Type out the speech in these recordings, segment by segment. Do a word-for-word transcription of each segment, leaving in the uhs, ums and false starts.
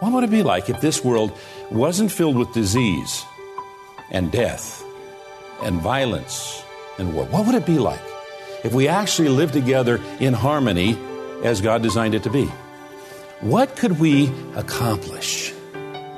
What would it be like if this world wasn't filled with disease and death and violence and war? What would it be like if we actually lived together in harmony as God designed it to be? What could we accomplish?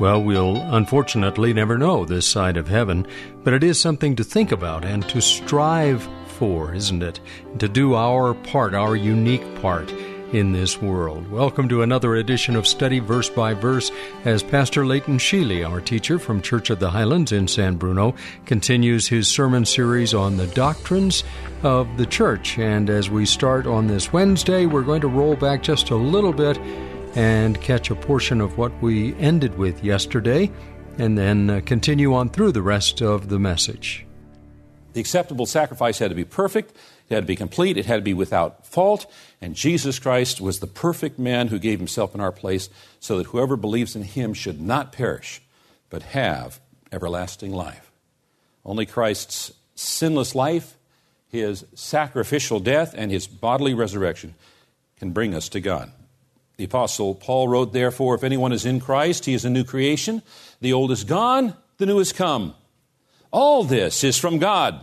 Well, we'll unfortunately never know this side of heaven, but it is something to think about and to strive for, isn't it? To do our part, our unique part in this world. Welcome to another edition of Study Verse by Verse as Pastor Leighton Scheele, our teacher from Church of the Highlands in San Bruno, continues his sermon series on the doctrines of the church. And as we start on this Wednesday, we're going to roll back just a little bit and catch a portion of what we ended with yesterday, and then continue on through the rest of the message. The acceptable sacrifice had to be perfect, it had to be complete, it had to be without fault, and Jesus Christ was the perfect man who gave himself in our place so that whoever believes in him should not perish, but have everlasting life. Only Christ's sinless life, his sacrificial death, and his bodily resurrection can bring us to God. The Apostle Paul wrote, "Therefore, if anyone is in Christ, he is a new creation. The old is gone, the new has come. All this is from God,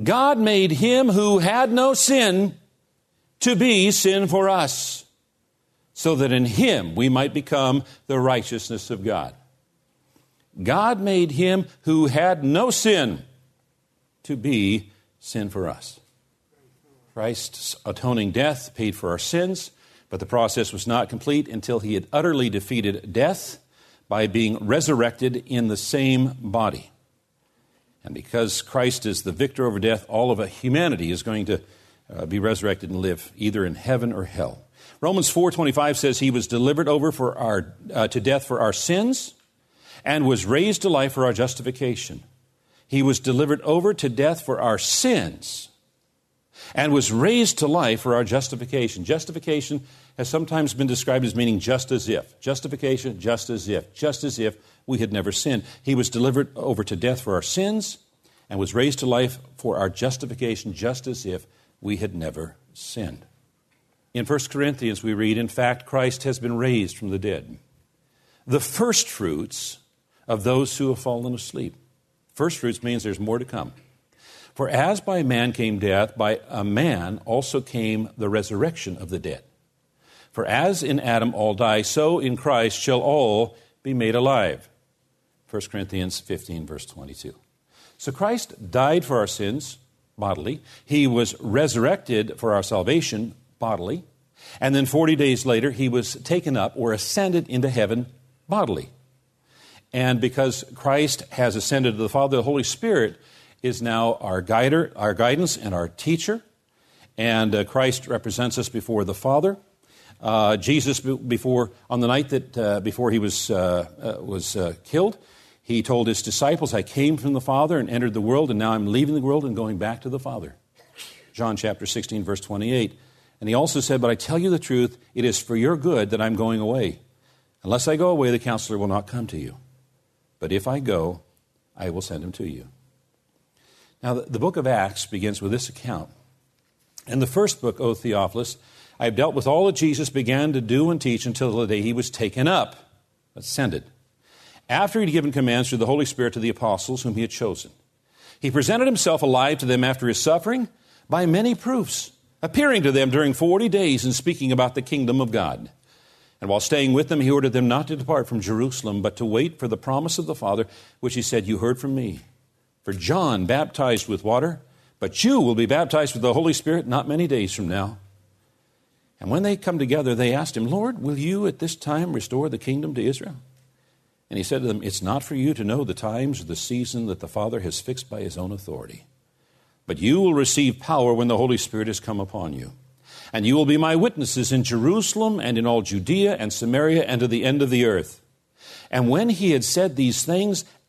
God made him who had no sin to be sin for us, so that in him we might become the righteousness of God. God made him who had no sin to be sin for us." Christ's atoning death paid for our sins, but the process was not complete until he had utterly defeated death by being resurrected in the same body. And because Christ is the victor over death, all of humanity is going to uh, be resurrected and live either in heaven or hell. Romans four twenty-five says he was delivered over for our uh, to death for our sins and was raised to life for our justification. He was delivered over to death for our sins and was raised to life for our justification. Justification has sometimes been described as meaning just as if. Justification, just as if. Just as if we had never sinned. He was delivered over to death for our sins and was raised to life for our justification, just as if we had never sinned. In First Corinthians we read, "In fact, Christ has been raised from the dead, the first fruits of those who have fallen asleep." First fruits means there's more to come. "For as by man came death, by a man also came the resurrection of the dead. For as in Adam all die, so in Christ shall all be made alive." First Corinthians fifteen, verse twenty-two. So Christ died for our sins bodily. He was resurrected for our salvation bodily. And then forty days later, he was taken up or ascended into heaven bodily. And because Christ has ascended to the Father, the Holy Spirit is now our guider, our guidance, and our teacher. And uh, Christ represents us before the Father. Uh, Jesus, before on the night that uh, before he was uh, uh, was uh, killed, he told his disciples, "I came from the Father and entered the world, and now I'm leaving the world and going back to the Father." John chapter sixteen, verse twenty-eight. And he also said, "But I tell you the truth, it is for your good that I'm going away. Unless I go away, the counselor will not come to you. But if I go, I will send him to you." Now, the book of Acts begins with this account. "In the first book, O Theophilus, I have dealt with all that Jesus began to do and teach until the day he was taken up," ascended, "after he had given commands through the Holy Spirit to the apostles whom he had chosen. He presented himself alive to them after his suffering by many proofs, appearing to them during forty days and speaking about the kingdom of God. And while staying with them, he ordered them not to depart from Jerusalem, but to wait for the promise of the Father, which he said, you heard from me. For John baptized with water, but you will be baptized with the Holy Spirit not many days from now. And when they come together, they asked him, Lord, will you at this time restore the kingdom to Israel? And he said to them, it's not for you to know the times or the season that the Father has fixed by his own authority. But you will receive power when the Holy Spirit has come upon you. And you will be my witnesses in Jerusalem and in all Judea and Samaria and to the end of the earth. And when he had said these things,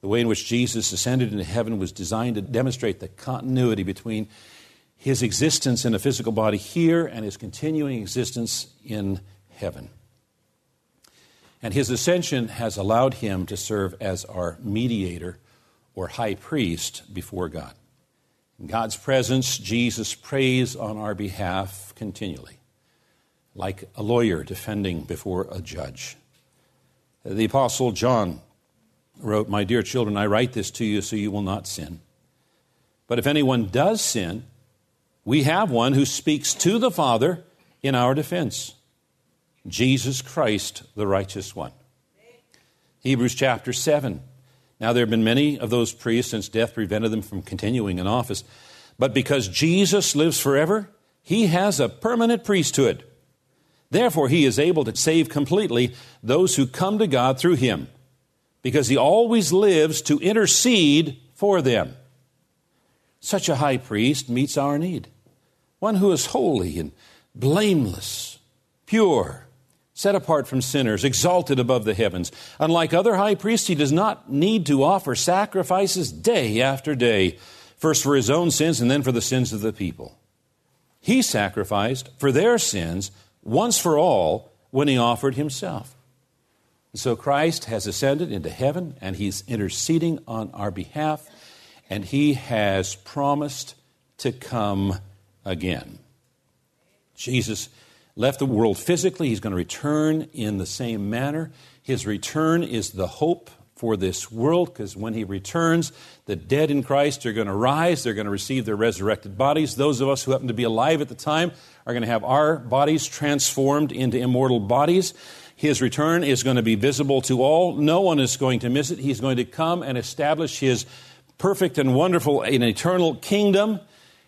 The way in which Jesus ascended into heaven was designed to demonstrate the continuity between his existence in a physical body here and his continuing existence in heaven. And his ascension has allowed him to serve as our mediator or high priest before God. In God's presence, Jesus prays on our behalf continually, like a lawyer defending before a judge. The Apostle John wrote, My dear children, I write this to you so you will not sin. But if anyone does sin, we have one who speaks to the Father in our defense, Jesus Christ, the righteous one. Hebrews chapter seven. Now there have been many of those priests since death prevented them from continuing in office. But because Jesus lives forever, he has a permanent priesthood. Therefore, he is able to save completely those who come to God through him, because he always lives to intercede for them. Such a high priest meets our need, one who is holy and blameless, pure, set apart from sinners, exalted above the heavens. Unlike other high priests, he does not need to offer sacrifices day after day, first for his own sins and then for the sins of the people. He sacrificed for their sins once for all when he offered himself. So Christ has ascended into heaven, and he's interceding on our behalf, and he has promised to come again. Jesus left the world physically. He's going to return in the same manner. His return is the hope for this world, because when he returns, the dead in Christ are going to rise. They're going to receive their resurrected bodies. Those of us who happen to be alive at the time are going to have our bodies transformed into immortal bodies. His return is going to be visible to all. No one is going to miss it. He's going to come and establish his perfect and wonderful and eternal kingdom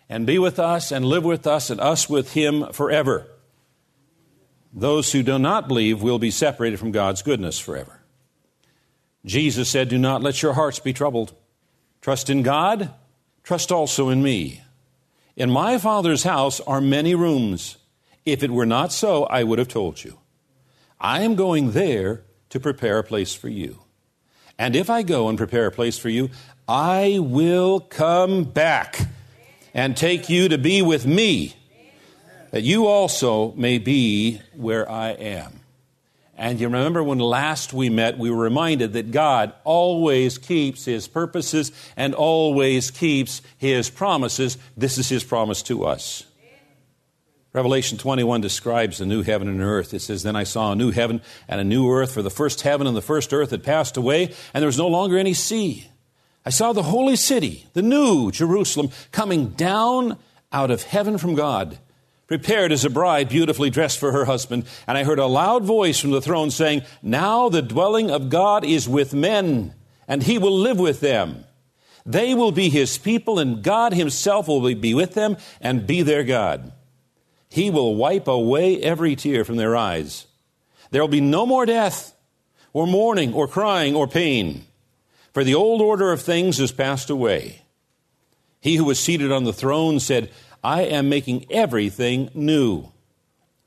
and be with us and live with us and us with him forever. Those who do not believe will be separated from God's goodness forever. Jesus said, do not let your hearts be troubled. Trust in God, trust also in me. In my Father's house are many rooms. If it were not so, I would have told you. I am going there to prepare a place for you. And if I go and prepare a place for you, I will come back and take you to be with me, that you also may be where I am. And you remember when last we met, we were reminded that God always keeps his purposes and always keeps his promises. This is his promise to us. Revelation twenty-one describes the new heaven and earth. It says, Then I saw a new heaven and a new earth, for the first heaven and the first earth had passed away, and there was no longer any sea. I saw the holy city, the new Jerusalem, coming down out of heaven from God, prepared as a bride beautifully dressed for her husband. And I heard a loud voice from the throne saying, Now the dwelling of God is with men, and he will live with them. They will be his people, and God himself will be with them and be their God. He will wipe away every tear from their eyes. There will be no more death, or mourning, or crying, or pain, for the old order of things has passed away. He who was seated on the throne said, I am making everything new.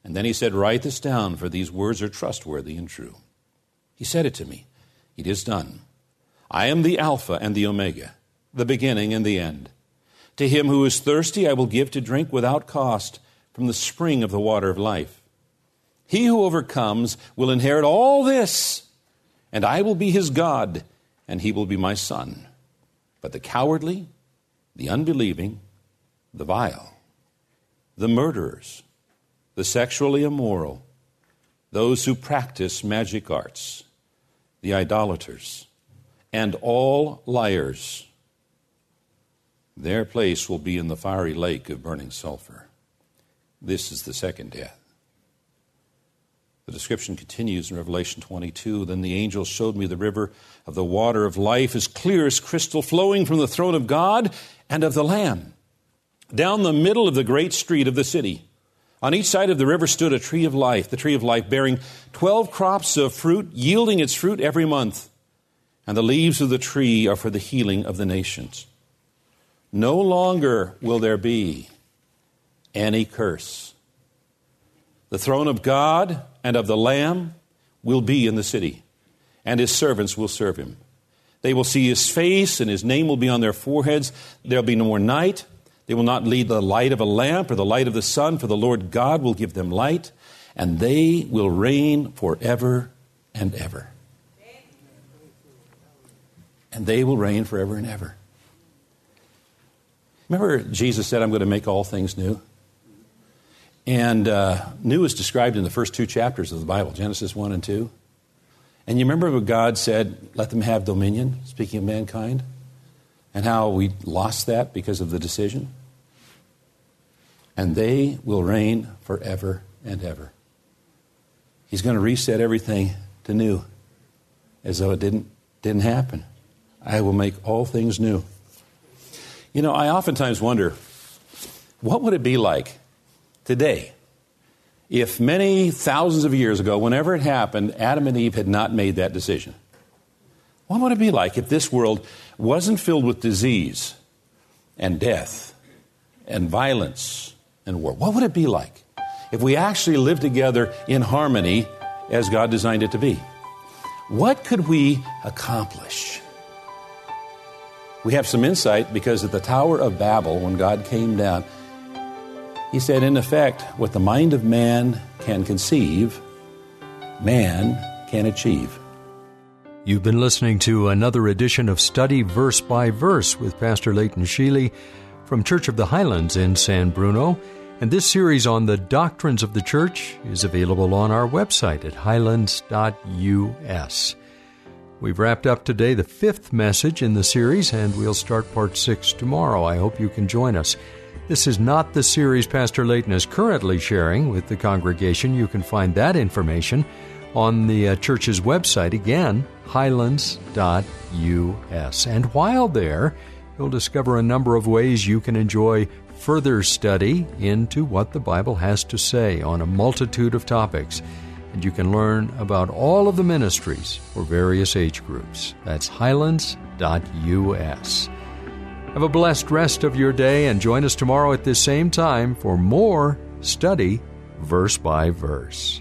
And then he said, Write this down, for these words are trustworthy and true. He said it to me. It is done. I am the Alpha and the Omega, the beginning and the end. To him who is thirsty, I will give to drink without cost from the spring of the water of life. He who overcomes will inherit all this, and I will be his God, and he will be my son. But the cowardly, the unbelieving, the vile, the murderers, the sexually immoral, those who practice magic arts, the idolaters, and all liars, their place will be in the fiery lake of burning sulfur. This is the second death. The description continues in Revelation twenty-two. Then the angel showed me the river of the water of life, as clear as crystal, flowing from the throne of God and of the Lamb, down the middle of the great street of the city. On each side of the river stood a tree of life, the tree of life bearing twelve crops of fruit, yielding its fruit every month. And the leaves of the tree are for the healing of the nations. No longer will there be any curse. The throne of God and of the Lamb will be in the city, and his servants will serve him. They will see his face, and his name will be on their foreheads. There will be no more night. They will not need the light of a lamp or the light of the sun, for the Lord God will give them light, and they will reign forever and ever. And they will reign forever and ever. Remember, Jesus said, I'm going to make all things new. And uh, new is described in the first two chapters of the Bible, Genesis one and two. And you remember what God said, let them have dominion, speaking of mankind? And how we lost that because of the decision. And they will reign forever and ever. He's going to reset everything to new, as though it didn't didn't happen. I will make all things new. You know, I oftentimes wonder, what would it be like today if many thousands of years ago, whenever it happened, Adam and Eve had not made that decision? What would it be like if this world wasn't filled with disease and death and violence and war? What would it be like if we actually lived together in harmony as God designed it to be? What could we accomplish? We have some insight because at the Tower of Babel, when God came down, he said, in effect, what the mind of man can conceive, man can achieve. You've been listening to another edition of Study Verse by Verse with Pastor Leighton Scheele from Church of the Highlands in San Bruno. And this series on the doctrines of the church is available on our website at highlands dot u s. We've wrapped up today the fifth message in the series, and we'll start part six tomorrow. I hope you can join us. This is not the series Pastor Leighton is currently sharing with the congregation. You can find that information on the uh, church's website, again, highlands dot u s. And while there, you'll discover a number of ways you can enjoy further study into what the Bible has to say on a multitude of topics. And you can learn about all of the ministries for various age groups. That's highlands dot u s. Have a blessed rest of your day, and join us tomorrow at this same time for more Study Verse by Verse.